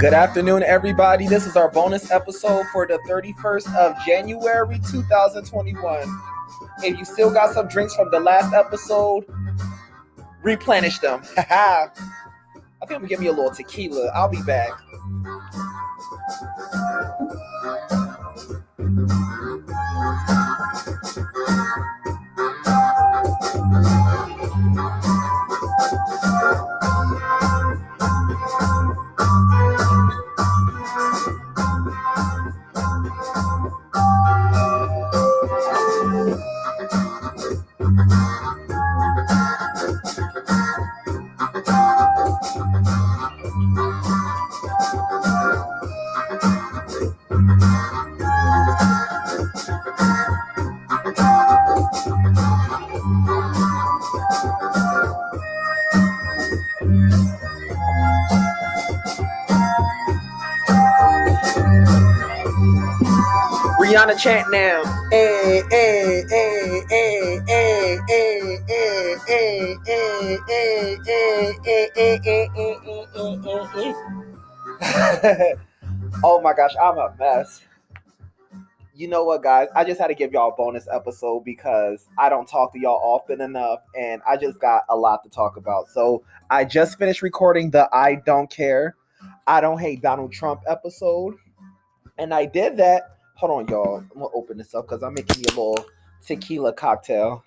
Good afternoon, everybody. This is our bonus episode for the 31st of January, 2021. If you still got some drinks from the last episode, replenish them. I think I'm going to give me a little tequila. I'll be back. Rihanna chant now. Hey, hey, hey, hey, hey, hey, hey, hey, hey, hey, hey, hey, hey. Oh my gosh, I'm a mess. You know what, guys? I just had to give y'all a bonus episode because I don't talk to y'all often enough, and I just got a lot to talk about. So I just finished recording the I Don't Care, I Don't Hate Donald Trump episode, and I did that. Hold on, y'all. I'm going to open this up because I'm making me a little tequila cocktail.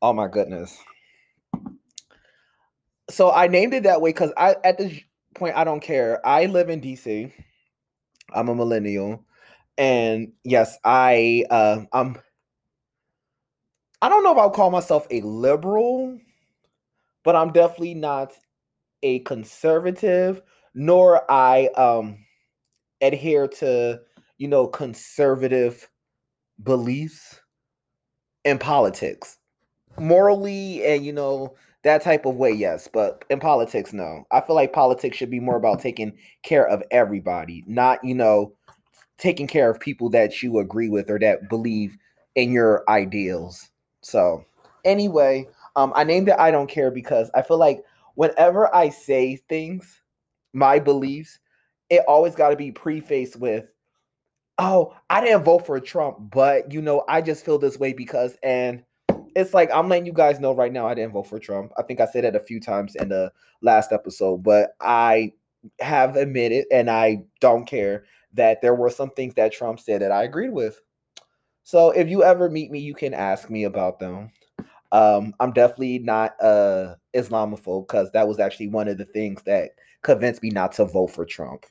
Oh, my goodness. So I named it that way because at this point, I don't care. I live in D.C. I'm a millennial. And, yes, I don't know if I'll call myself a liberal, but I'm definitely not a conservative, nor adhere to, you know, conservative beliefs in politics, morally, and, you know, that type of way. Yes, but in politics, no. I feel like politics should be more about taking care of everybody, not, you know, taking care of people that you agree with or that believe in your ideals. So anyway, I named it I Don't Care because I feel like whenever I say things, my beliefs, it always got to be prefaced with, oh, I didn't vote for Trump, but, you know, I just feel this way because, and it's like, I'm letting you guys know right now, I didn't vote for Trump. I think I said it a few times in the last episode, but I have admitted, and I don't care, that there were some things that Trump said that I agreed with. So if you ever meet me, you can ask me about them. I'm definitely not Islamophobe because that was actually one of the things that convinced me not to vote for Trump.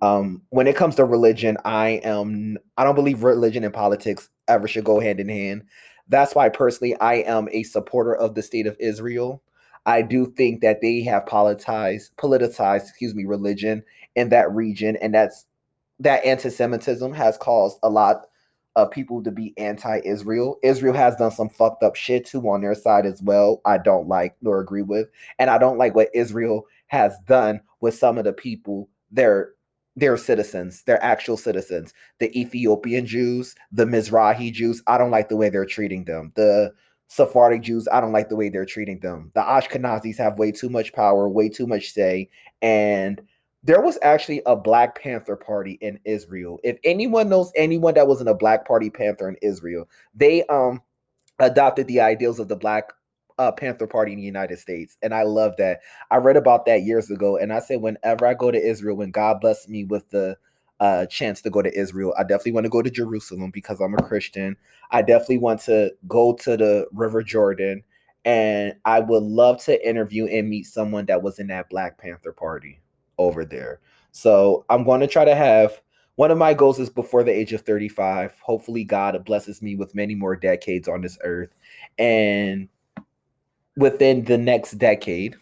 When it comes to religion, I don't believe religion and politics ever should go hand in hand. That's why personally, I am a supporter of the state of Israel. I do think that they have politicized religion in that region. And that anti-Semitism has caused a lot of people to be anti-Israel. Israel has done some fucked up shit too on their side as well. I don't like nor agree with. And I don't like what Israel has done with some of the people, their citizens, their actual citizens, the Ethiopian Jews, the Mizrahi Jews. I don't like the way they're treating them. The Sephardic Jews, I don't like the way they're treating them. The Ashkenazis have way too much power, way too much say. And there was actually a Black Panther Party in Israel. If anyone knows anyone that was in a Black Party Panther in Israel, they adopted the ideals of the Black Panther Party in the United States. And I love that. I read about that years ago. And I said, whenever I go to Israel, when God bless me with the chance to go to Israel, I definitely want to go to Jerusalem because I'm a Christian. I definitely want to go to the River Jordan. And I would love to interview and meet someone that was in that Black Panther Party over there. So I'm going to try to have one of my goals is before the age of 35. Hopefully God blesses me with many more decades on this earth. And within the next decade,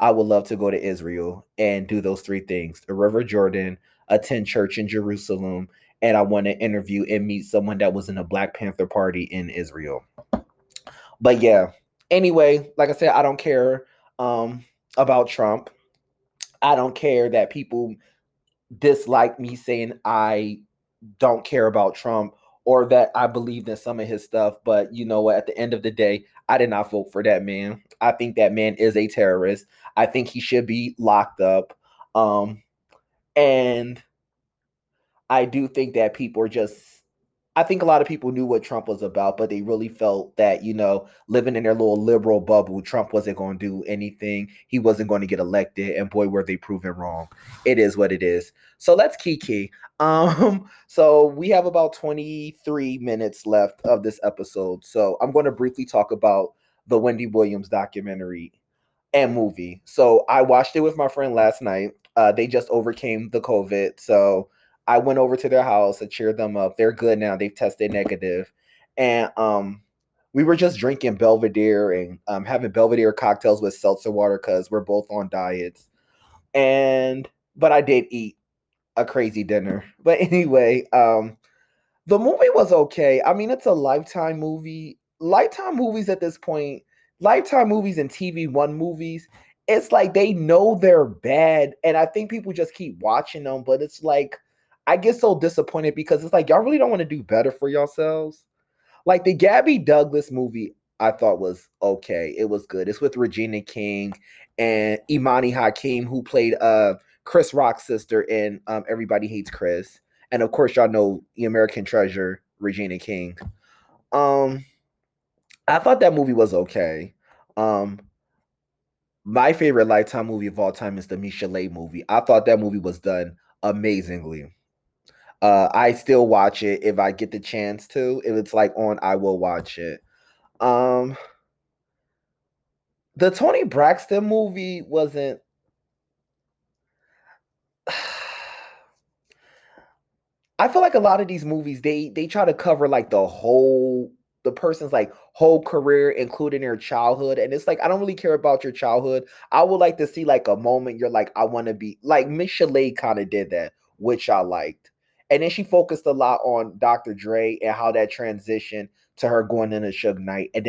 I would love to go to Israel and do those three things: the River Jordan, attend church in Jerusalem, and I want to interview and meet someone that was in a Black Panther Party in Israel. But yeah, anyway, like I said, I don't care about Trump. I don't care that people dislike me saying I don't care about Trump or that I believed in some of his stuff. But you know what? At the end of the day, I did not vote for that man. I think that man is a terrorist. I think he should be locked up. And I do think that people are just, I think a lot of people knew what Trump was about, but they really felt that, you know, living in their little liberal bubble, Trump wasn't going to do anything. He wasn't going to get elected. And boy, were they proven wrong. It is what it is. So let's Kiki. So we have about 23 minutes left of this episode. So I'm going to briefly talk about the Wendy Williams documentary and movie. So I watched it with my friend last night. They just overcame the COVID. So I went over to their house and cheered them up. They're good now. They've tested negative. And we were just drinking Belvedere and having Belvedere cocktails with seltzer water because we're both on diets. But I did eat a crazy dinner. But anyway, the movie was okay. I mean, it's a Lifetime movie. Lifetime movies at this point, Lifetime movies and TV One movies, it's like they know they're bad. And I think people just keep watching them. But it's like, I get so disappointed because it's like, y'all really don't want to do better for yourselves. Like the Gabby Douglas movie, I thought was okay. It was good. It's with Regina King and Imani Hakim, who played Chris Rock's sister in Everybody Hates Chris. And of course, y'all know the American treasure, Regina King. I thought that movie was okay. My favorite Lifetime movie of all time is the Michel'le movie. I thought that movie was done amazingly. I still watch it if I get the chance to. If it's like on, I will watch it. The Toni Braxton movie wasn't. I feel like a lot of these movies, they try to cover like the person's like whole career, including their childhood. And it's like, I don't really care about your childhood. I would like to see like a moment you're like, I want to be like Michel'le kind of did that, which I liked. And then she focused a lot on Dr. Dre and how that transitioned to her going into Suge Knight. And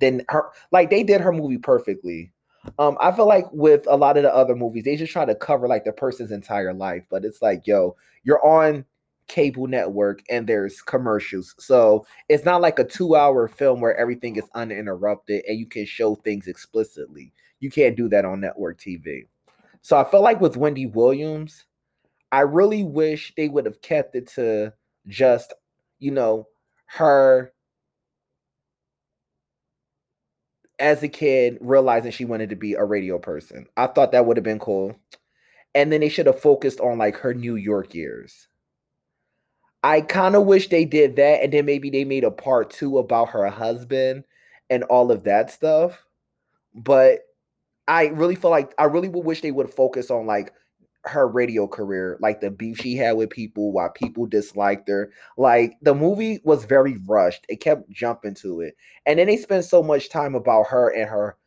then her, like they did her movie perfectly. I feel like with a lot of the other movies, they just try to cover like the person's entire life, but it's like, yo, you're on cable network and there's commercials. So it's not like a 2-hour film where everything is uninterrupted and you can show things explicitly. You can't do that on network TV. So I feel like with Wendy Williams, I really wish they would have kept it to just, you know, her as a kid realizing she wanted to be a radio person. I thought that would have been cool. And then they should have focused on like her New York years. I kind of wish they did that, and then maybe they made a part two about her husband and all of that stuff. But I really feel like I really would wish they would focus on like her radio career, like the beef she had with people, why people disliked her. Like the movie was very rushed. It kept jumping to it. And then they spent so much time about her and her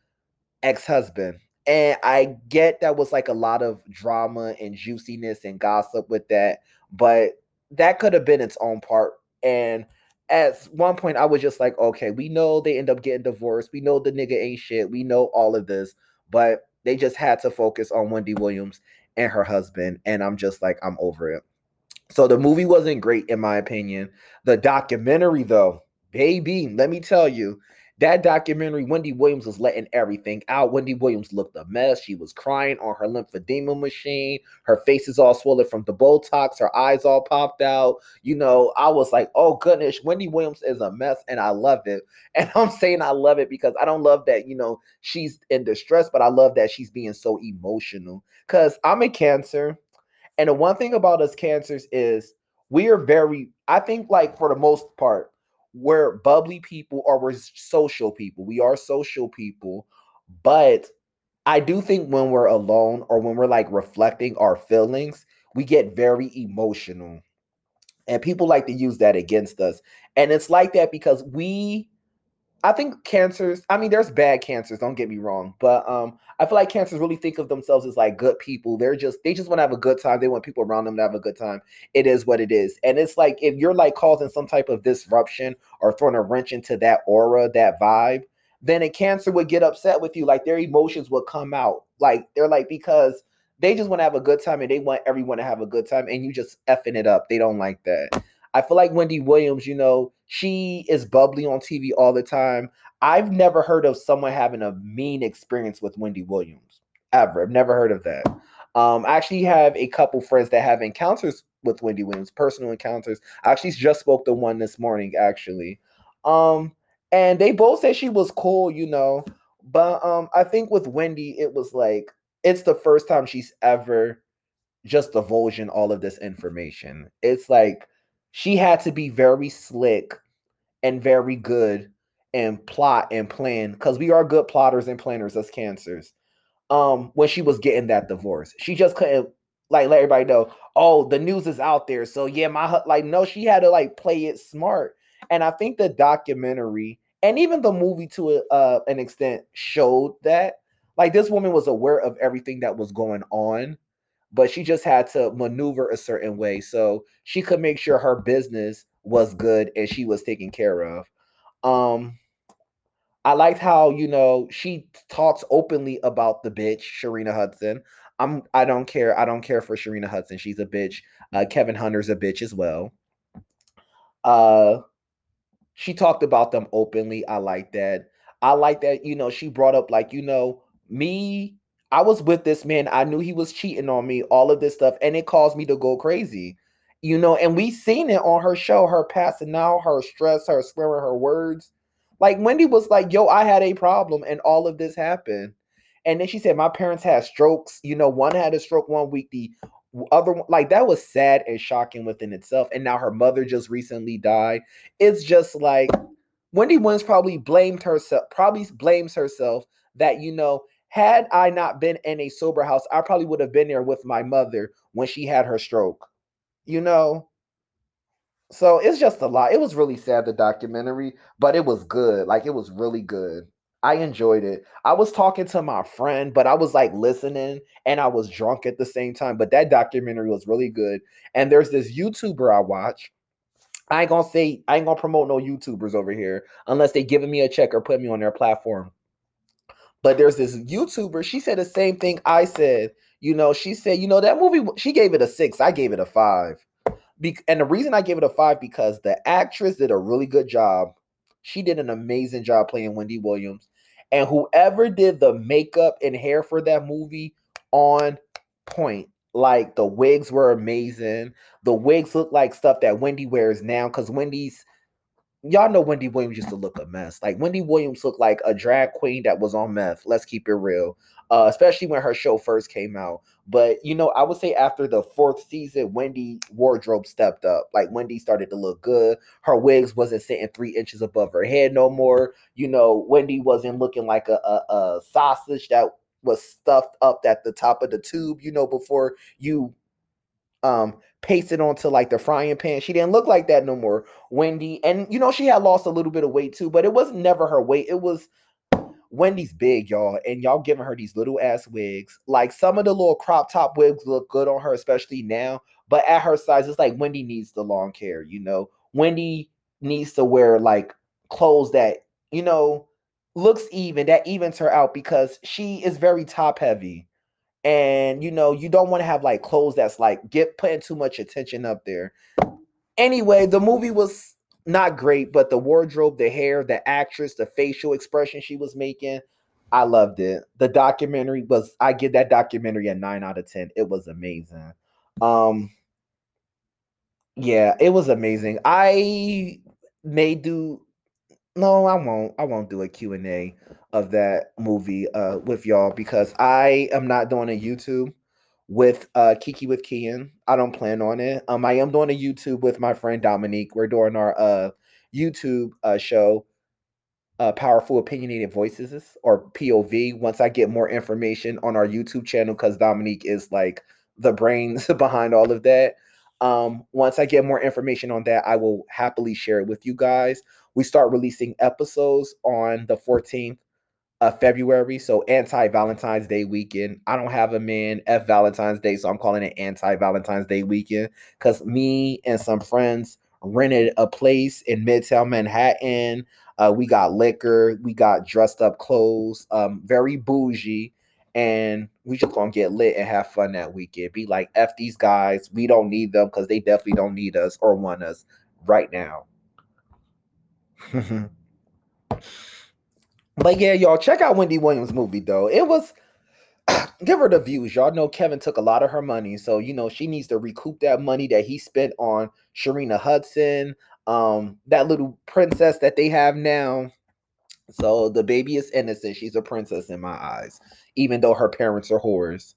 ex-husband. And I get that was like a lot of drama and juiciness and gossip with that, but that could have been its own part. And at one point, I was just like, okay, we know they end up getting divorced. We know the nigga ain't shit. We know all of this. But they just had to focus on Wendy Williams and her husband. And I'm just like, I'm over it. So the movie wasn't great, in my opinion. The documentary, though, baby, let me tell you, that documentary, Wendy Williams was letting everything out. Wendy Williams looked a mess. She was crying on her lymphedema machine. Her face is all swollen from the Botox. Her eyes all popped out. You know, I was like, oh, goodness, Wendy Williams is a mess, and I love it. And I'm saying I love it because I don't love that, you know, she's in distress, but I love that she's being so emotional because I'm a Cancer. And the one thing about us Cancers is we are very, I think, like for the most part, we're bubbly people or we're social people. We are social people. But I do think when we're alone or when we're like reflecting our feelings, we get very emotional. And people like to use that against us. And it's like that because I think Cancers, I mean, there's bad Cancers, don't get me wrong. But I feel like Cancers really think of themselves as like good people. They just want to have a good time. They want people around them to have a good time. It is what it is. And it's like if you're like causing some type of disruption or throwing a wrench into that aura, that vibe, then a Cancer would get upset with you. Like their emotions would come out. Like they're like, because they just want to have a good time and they want everyone to have a good time and you just effing it up. They don't like that. I feel like Wendy Williams, you know, she is bubbly on TV all the time. I've never heard of someone having a mean experience with Wendy Williams, ever. I've never heard of that. I actually have a couple friends that have encounters with Wendy Williams, personal encounters. I actually just spoke to one this morning, actually. And they both said she was cool, you know. But I think with Wendy, it was like, it's the first time she's ever just divulging all of this information. It's like she had to be very slick and very good and plot and plan, because we are good plotters and planners as Cancers. When she was getting that divorce, she just couldn't like let everybody know, oh, the news is out there, so yeah, no, she had to like play it smart. And I think the documentary and even the movie to an extent showed that. Like, this woman was aware of everything that was going on, but she just had to maneuver a certain way so she could make sure her business was good and she was taken care of. I liked how, you know, she talks openly about the bitch, Sharina Hudson. I don't care. I don't care for Sharina Hudson. She's a bitch. Kevin Hunter's a bitch as well. She talked about them openly. I like that. I like that, you know, she brought up like, you know, me, I was with this man. I knew he was cheating on me, all of this stuff. And it caused me to go crazy, you know, and we seen it on her show, her passing out, her stress, her swearing, her words. Like Wendy was like, yo, I had a problem and all of this happened. And then she said, my parents had strokes. You know, one had a stroke one week, the other one, like that was sad and shocking within itself. And now her mother just recently died. It's just like Wendy Williams probably blames herself that, you know, had I not been in a sober house, I probably would have been there with my mother when she had her stroke, you know? So it's just a lot. It was really sad, the documentary, but it was good. Like, it was really good. I enjoyed it. I was talking to my friend, but I was like listening and I was drunk at the same time. But that documentary was really good. And there's this YouTuber I watch. I ain't gonna promote no YouTubers over here unless they giving me a check or put me on their platform. But there's this YouTuber, she said the same thing I said. You know, she said, you know, that movie, she gave it a 6. I gave it a 5. And the reason I gave it a 5 because the actress did a really good job. She did an amazing job playing Wendy Williams. And whoever did the makeup and hair for that movie, on point. Like, the wigs were amazing. The wigs look like stuff that Wendy wears now, because y'all know Wendy Williams used to look a mess. Like, Wendy Williams looked like a drag queen that was on meth. Let's keep it real, especially when her show first came out. But, you know, I would say after the 4th season, Wendy's wardrobe stepped up. Like, Wendy started to look good. Her wigs wasn't sitting 3 inches above her head no more. You know, Wendy wasn't looking like a sausage that was stuffed up at the top of the tube, you know, before you paste it onto like the frying pan. She didn't look like that no more, Wendy. And, you know, she had lost a little bit of weight too, but it was never her weight. It was Wendy's big, y'all, and y'all giving her these little ass wigs. Like, some of the little crop top wigs look good on her, especially now, but at her size, it's like Wendy needs the long hair, you know. Wendy needs to wear like clothes that, you know, looks even, that evens her out, because she is very top heavy. And, you know, you don't want to have like clothes that's like get putting too much attention up there. Anyway, the movie was not great, but the wardrobe, the hair, the actress, the facial expression she was making, I loved it. The documentary was, I give that documentary a 9 out of 10. It was amazing. Yeah, it was amazing. I won't do a Q&A of that movie with y'all, because I am not doing a YouTube with Kiki with Kian. I don't plan on it. I am doing a YouTube with my friend Dominique. We're doing our YouTube show, Powerful Opinionated Voices, or POV, once I get more information on our YouTube channel, because Dominique is like the brains behind all of that. Once I get more information on that, I will happily share it with you guys. We start releasing episodes on the 14th of February, so anti-Valentine's Day weekend. I don't have a man, F Valentine's Day, so I'm calling it anti-Valentine's Day weekend, because me and some friends rented a place in Midtown Manhattan. We got liquor, we got dressed up clothes, very bougie, and we just gonna get lit and have fun that weekend. Be like, F these guys, we don't need them, because they definitely don't need us or want us. right now. But yeah, y'all, check out Wendy Williams' movie, though. It was, give her the views. Y'all know Kevin took a lot of her money. So, you know, she needs to recoup that money that he spent on Sharina Hudson, that little princess that they have now. So the baby is innocent. She's a princess in my eyes, even though her parents are whores.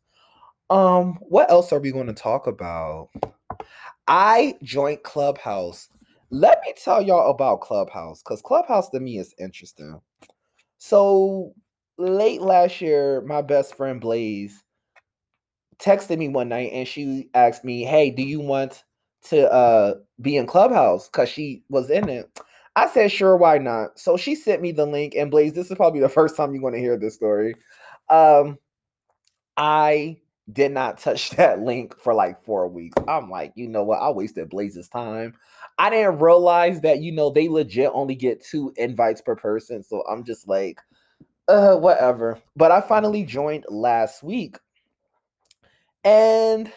What else are we going to talk about? I joined Clubhouse. Let me tell y'all about Clubhouse, because Clubhouse to me is interesting. So late last year, my best friend Blaze texted me one night and she asked me, hey, do you want to be in Clubhouse? Because she was in it. I said, sure, why not? So she sent me the link, and Blaze, this is probably the first time you're going to hear this story. I did not touch that link for like 4 weeks. I'm like, you know what? I wasted Blaze's time. I didn't realize that, you know, they legit only get 2 invites per person. So I'm just like, whatever. But I finally joined last week. And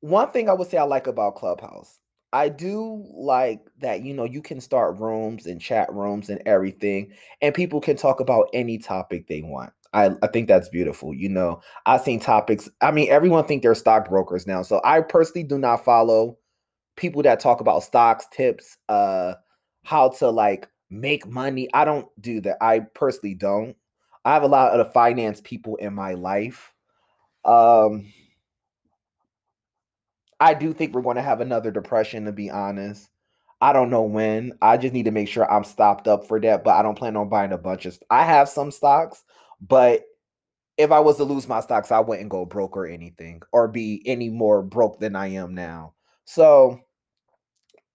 one thing I would say I like about Clubhouse, I do like that, you know, you can start rooms and chat rooms and everything, and people can talk about any topic they want. I think that's beautiful. You know, I've seen topics. I mean, everyone think they're stockbrokers now. So I personally do not follow people that talk about stocks, tips, how to like make money. I don't do that. I personally don't. I have a lot of finance people in my life. I do think we're going to have another depression, to be honest. I don't know when. I just need to make sure I'm stopped up for that, but I don't plan on buying a bunch of. I have some stocks, but if I was to lose my stocks, I wouldn't go broke or anything or be any more broke than I am now. So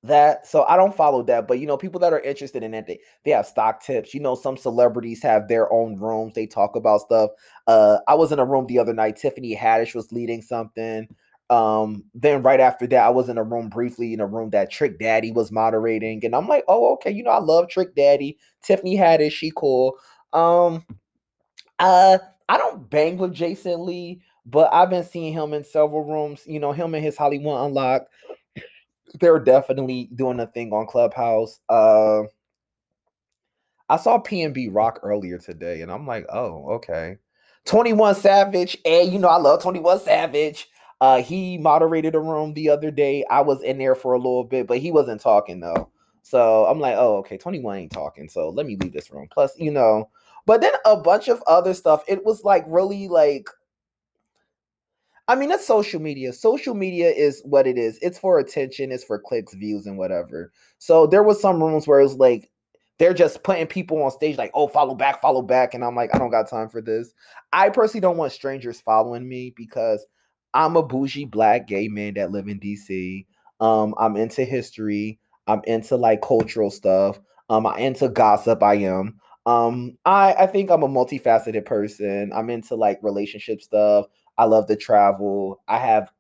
I don't follow that. But, you know, people that are interested in that, they have stock tips. You know, some celebrities have their own rooms. They talk about stuff. I was in a room the other night. Tiffany Haddish was leading something. Then right after that, I was in a room briefly, in a room that Trick Daddy was moderating. And I'm like, oh, okay. You know, I love Trick Daddy. Tiffany Haddish, she cool. I don't bang with Jason Lee, but I've been seeing him in several rooms. You know, him and his Hollywood Unlocked, they're definitely doing a thing on Clubhouse. I saw PnB Rock earlier today, and I'm like, oh, okay. 21 Savage. Hey, you know, I love 21 Savage. He moderated a room the other day. I was in there for a little bit, but he wasn't talking though. So I'm like, oh, okay, 21 ain't talking. So let me leave this room. Plus, you know, but then a bunch of other stuff. It was like really like, I mean, that's social media. Social media is what it is. It's for attention. It's for clicks, views, and whatever. So there was some rooms where it was like, they're just putting people on stage like, oh, follow back. And I'm like, I don't got time for this. I personally don't want strangers following me because I'm a bougie black gay man that live in DC. I'm into history. I'm into like cultural stuff. I'm into gossip. I am. I think I'm a multifaceted person. I'm into like relationship stuff. I love to travel. I have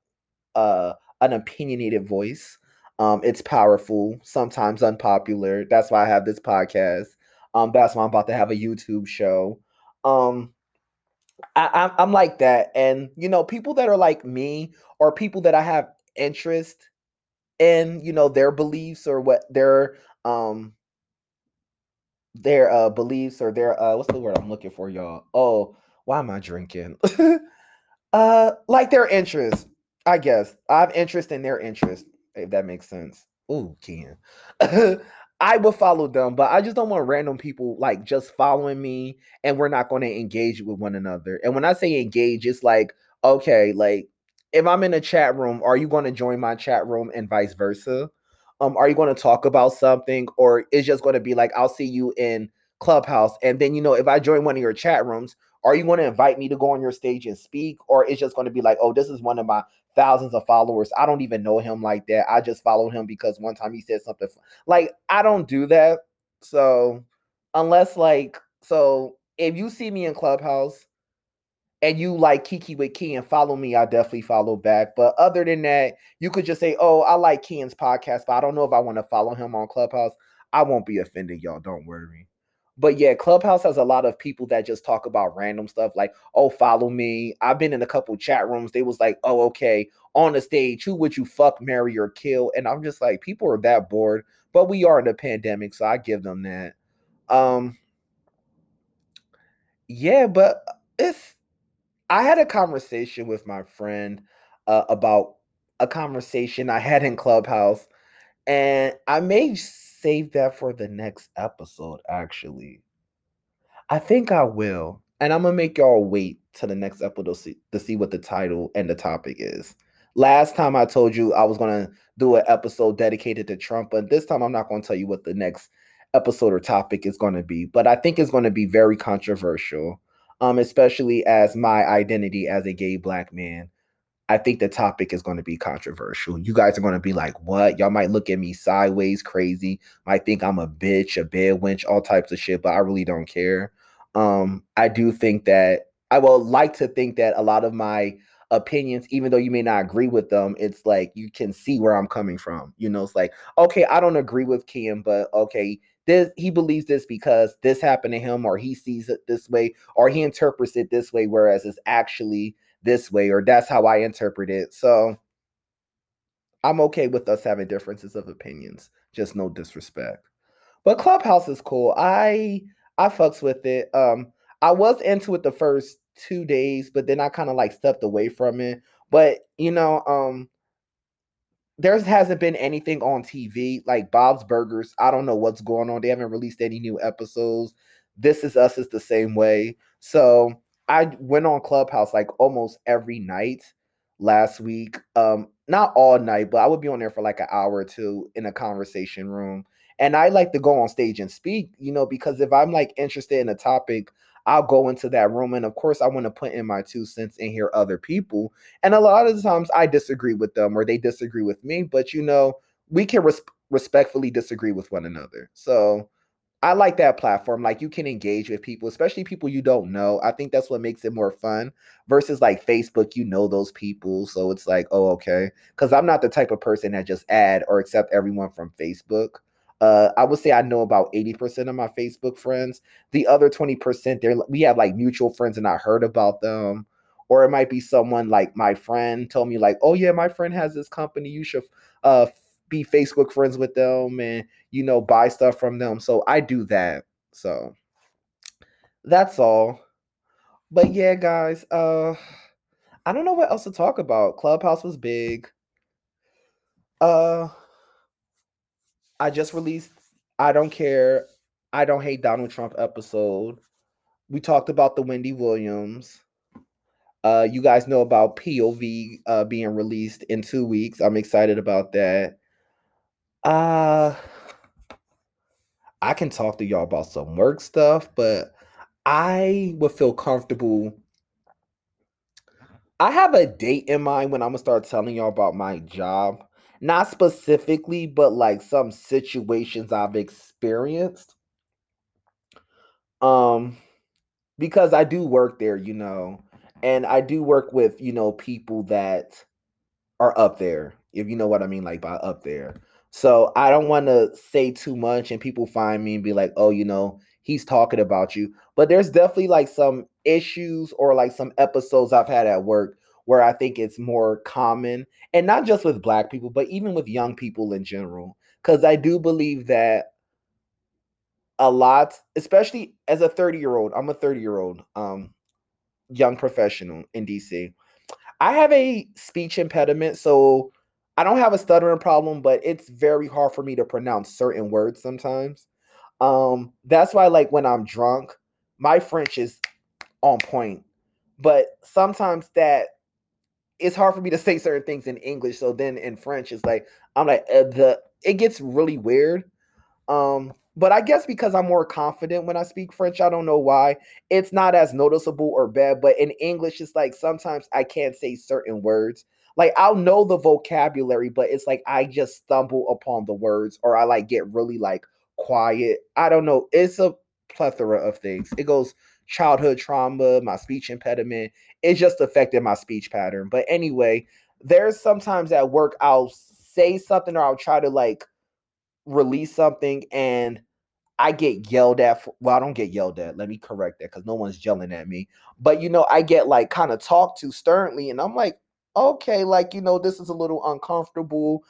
an opinionated voice. It's powerful, sometimes unpopular. That's why I have this podcast. That's why I'm about to have a YouTube show. I'm like that. And, you know, people that are like me or people that I have interest in, you know, their beliefs or what their beliefs or their, what's the word I'm looking for, y'all? Oh, why am I drinking? Like their interest, I guess. I have interest in their interest, if that makes sense. Ooh, Ken. I will follow them, but I just don't want random people like just following me and we're not going to engage with one another. And when I say engage, it's like, okay, like if I'm in a chat room, are you going to join my chat room and vice versa? Are you going to talk about something, or it's just going to be like, I'll see you in Clubhouse. And then, you know, if I join one of your chat rooms, are you going to invite me to go on your stage and speak? Or it's just going to be like, oh, this is one of my thousands of followers. I don't even know him like that. I just followed him because one time he said something. Like, I don't do that. So unless like, so if you see me in Clubhouse and you like Kiki with Key and follow me, I definitely follow back. But other than that, you could just say, oh, I like Ken's podcast, but I don't know if I want to follow him on Clubhouse. I won't be offended, y'all. Don't worry. But yeah, Clubhouse has a lot of people that just talk about random stuff like, oh, follow me. I've been in a couple chat rooms. They was like, oh, okay, on the stage, who would you fuck, marry, or kill? And I'm just like, people are that bored. But we are in a pandemic, so I give them that. Yeah, but it's, I had a conversation with my friend about a conversation I had in Clubhouse, and I made save that for the next episode, actually. I think I will. And I'm going to make y'all wait till the next episode to see what the title and the topic is. Last time I told you I was going to do an episode dedicated to Trump, but this time I'm not going to tell you what the next episode or topic is going to be. But I think it's going to be very controversial, especially as my identity as a gay black man. I think the topic is going to be controversial. You guys are going to be like, what? Y'all might look at me sideways, crazy. Might think I'm a bitch, a bedwench, all types of shit, but I really don't care. I do think that I will like to think that a lot of my opinions, even though you may not agree with them, it's like you can see where I'm coming from. You know, it's like, okay, I don't agree with Kim, but okay, this, he believes this because this happened to him, or he sees it this way, or he interprets it this way, whereas it's actually this way, or that's how I interpret it. So I'm okay with us having differences of opinions, just no disrespect. But Clubhouse is cool. I fucks with it. I was into it the first 2 days, but then I kind of like stepped away from it. But you know, there hasn't been anything on TV like Bob's Burgers. I don't know what's going on. They haven't released any new episodes. This Is Us is the same way. So I went on Clubhouse like almost every night last week. Not all night, but I would be on there for like an hour or two in a conversation room. And I like to go on stage and speak, you know, because if I'm like interested in a topic, I'll go into that room. And of course, I want to put in my 2 cents and hear other people. And a lot of the times I disagree with them or they disagree with me. But, you know, we can respectfully disagree with one another. So I like that platform. Like you can engage with people, especially people you don't know. I think that's what makes it more fun versus like Facebook, you know, those people. So it's like, oh, okay. Cause I'm not the type of person that just add or accept everyone from Facebook. I would say I know about 80% of my Facebook friends. The other 20%, we have like mutual friends and I heard about them. Or it might be someone like my friend told me like, oh yeah, my friend has this company. You should, be Facebook friends with them and, you know, buy stuff from them. So I do that. So that's all. But yeah, guys, I don't know what else to talk about. Clubhouse was big. I just released I Don't Care, I Don't Hate Donald Trump episode. We talked about the Wendy Williams. You guys know about POV being released in 2 weeks. I'm excited about that. I can talk to y'all about some work stuff, but I would feel comfortable. I have a date in mind when I'm gonna start telling y'all about my job, not specifically, but like some situations I've experienced. Because I do work there, you know, and I do work with, you know, people that are up there, if you know what I mean, like by up there. So I don't want to say too much and people find me and be like, oh, you know, he's talking about you. But there's definitely like some issues or like some episodes I've had at work where I think it's more common, and not just with black people, but even with young people in general, because I do believe that a lot, especially as a 30-year-old, I'm a 30-year-old young professional in DC. I have a speech impediment, so I don't have a stuttering problem, but it's very hard for me to pronounce certain words sometimes. That's why, like, when I'm drunk, my French is on point. But sometimes that it's hard for me to say certain things in English. So then in French, it's like, I'm like, it gets really weird. But I guess because I'm more confident when I speak French, I don't know why. It's not as noticeable or bad. But in English, it's like sometimes I can't say certain words. Like, I'll know the vocabulary, but it's like I just stumble upon the words, or I like get really like quiet. I don't know. It's a plethora of things. It goes childhood trauma, my speech impediment. It just affected my speech pattern. But anyway, there's sometimes at work I'll say something or I'll try to like release something and I get yelled at. Well, I don't get yelled at. Let me correct that, because no one's yelling at me. But, you know, I get like kind of talked to sternly, and I'm like, okay, like, you know, this is a little uncomfortable.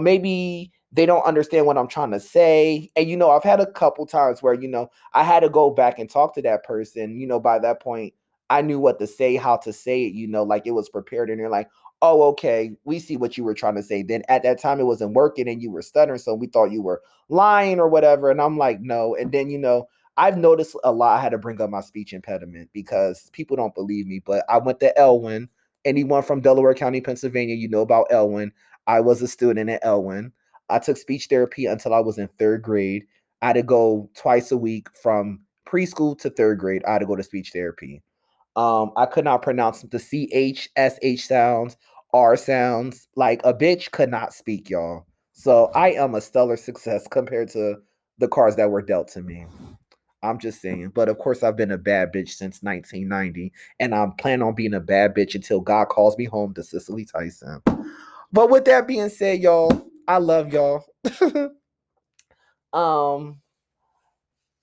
Maybe they don't understand what I'm trying to say. And, you know, I've had a couple times where, you know, I had to go back and talk to that person. You know, by that point, I knew what to say, how to say it, you know, like it was prepared. And they're like, oh, okay, we see what you were trying to say. Then at that time, it wasn't working and you were stuttering, so we thought you were lying or whatever. And I'm like, no. And then, you know, I've noticed a lot. I had to bring up my speech impediment because people don't believe me. But I went to Elwyn. Anyone from Delaware County, Pennsylvania, you know about Elwyn. I was a student at Elwyn. I took speech therapy until I was in third grade. I had to go twice a week from preschool to third grade. I had to go to speech therapy. I could not pronounce the CH, SH sounds, R sounds. Like a bitch could not speak, y'all. So I am a stellar success compared to the cards that were dealt to me. I'm just saying. But of course, I've been a bad bitch since 1990. And I'm planning on being a bad bitch until God calls me home to Cicely Tyson. But with that being said, y'all, I love y'all.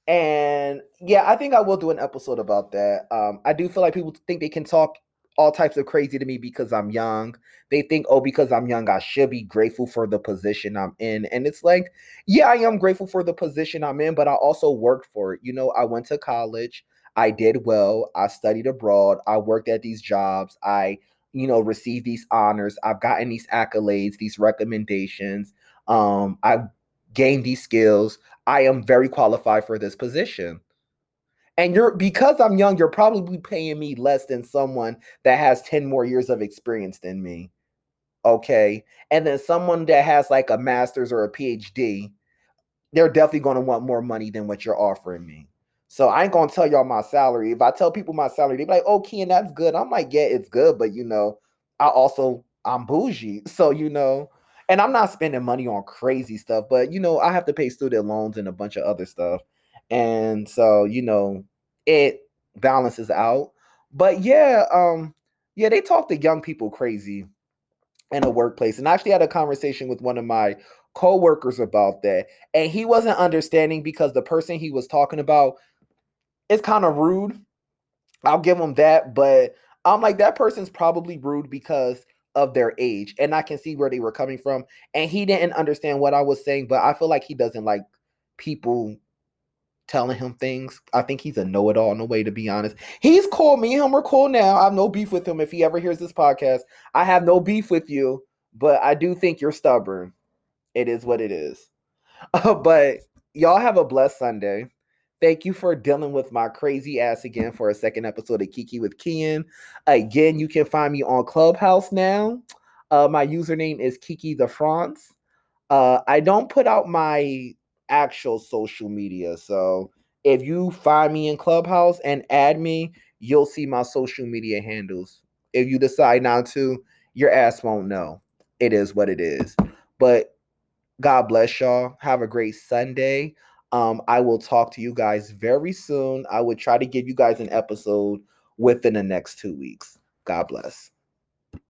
And yeah, I think I will do an episode about that. I do feel like people think they can talk all types of crazy to me because I'm young. They think, oh, because I'm young, I should be grateful for the position I'm in. And it's like, yeah, I am grateful for the position I'm in, but I also worked for it. You know, I went to college. I did well. I studied abroad. I worked at these jobs. I, you know, received these honors. I've gotten these accolades, these recommendations. I've gained these skills. I am very qualified for this position. And you're, because I'm young, you're probably paying me less than someone that has 10 more years of experience than me. Okay. And then someone that has like a master's or a PhD, they're definitely going to want more money than what you're offering me. So I ain't going to tell y'all my salary. If I tell people my salary, they be like, oh, Ken, that's good. I'm like, yeah, it's good. But, you know, I'm bougie. So, you know. And I'm not spending money on crazy stuff, but, you know, I have to pay student loans and a bunch of other stuff. And so, you know, it balances out. But yeah, they talk to young people crazy in a workplace. And I actually had a conversation with one of my coworkers about that. And he wasn't understanding because the person he was talking about is kind of rude. I'll give him that. But I'm like, that person's probably rude because of their age, and I can see where they were coming from, and he didn't understand what I was saying, but I feel like he doesn't like people telling him things. I think he's a know-it-all in a way, to be honest. He's cool. Me and him are cool now. I have no beef with him. If he ever hears this podcast, I have no beef with you, but I do think you're stubborn. It is what it is. But y'all have a blessed Sunday. Thank you for dealing with my crazy ass again for a second episode of Kiki with Ken. Again, you can find me on Clubhouse now. My username is KikiTheFrance. I don't put out my actual social media. So if you find me in Clubhouse and add me, you'll see my social media handles. If you decide not to, your ass won't know. It is what it is. But God bless y'all. Have a great Sunday. I will talk to you guys very soon. I will try to give you guys an episode within the next 2 weeks. God bless.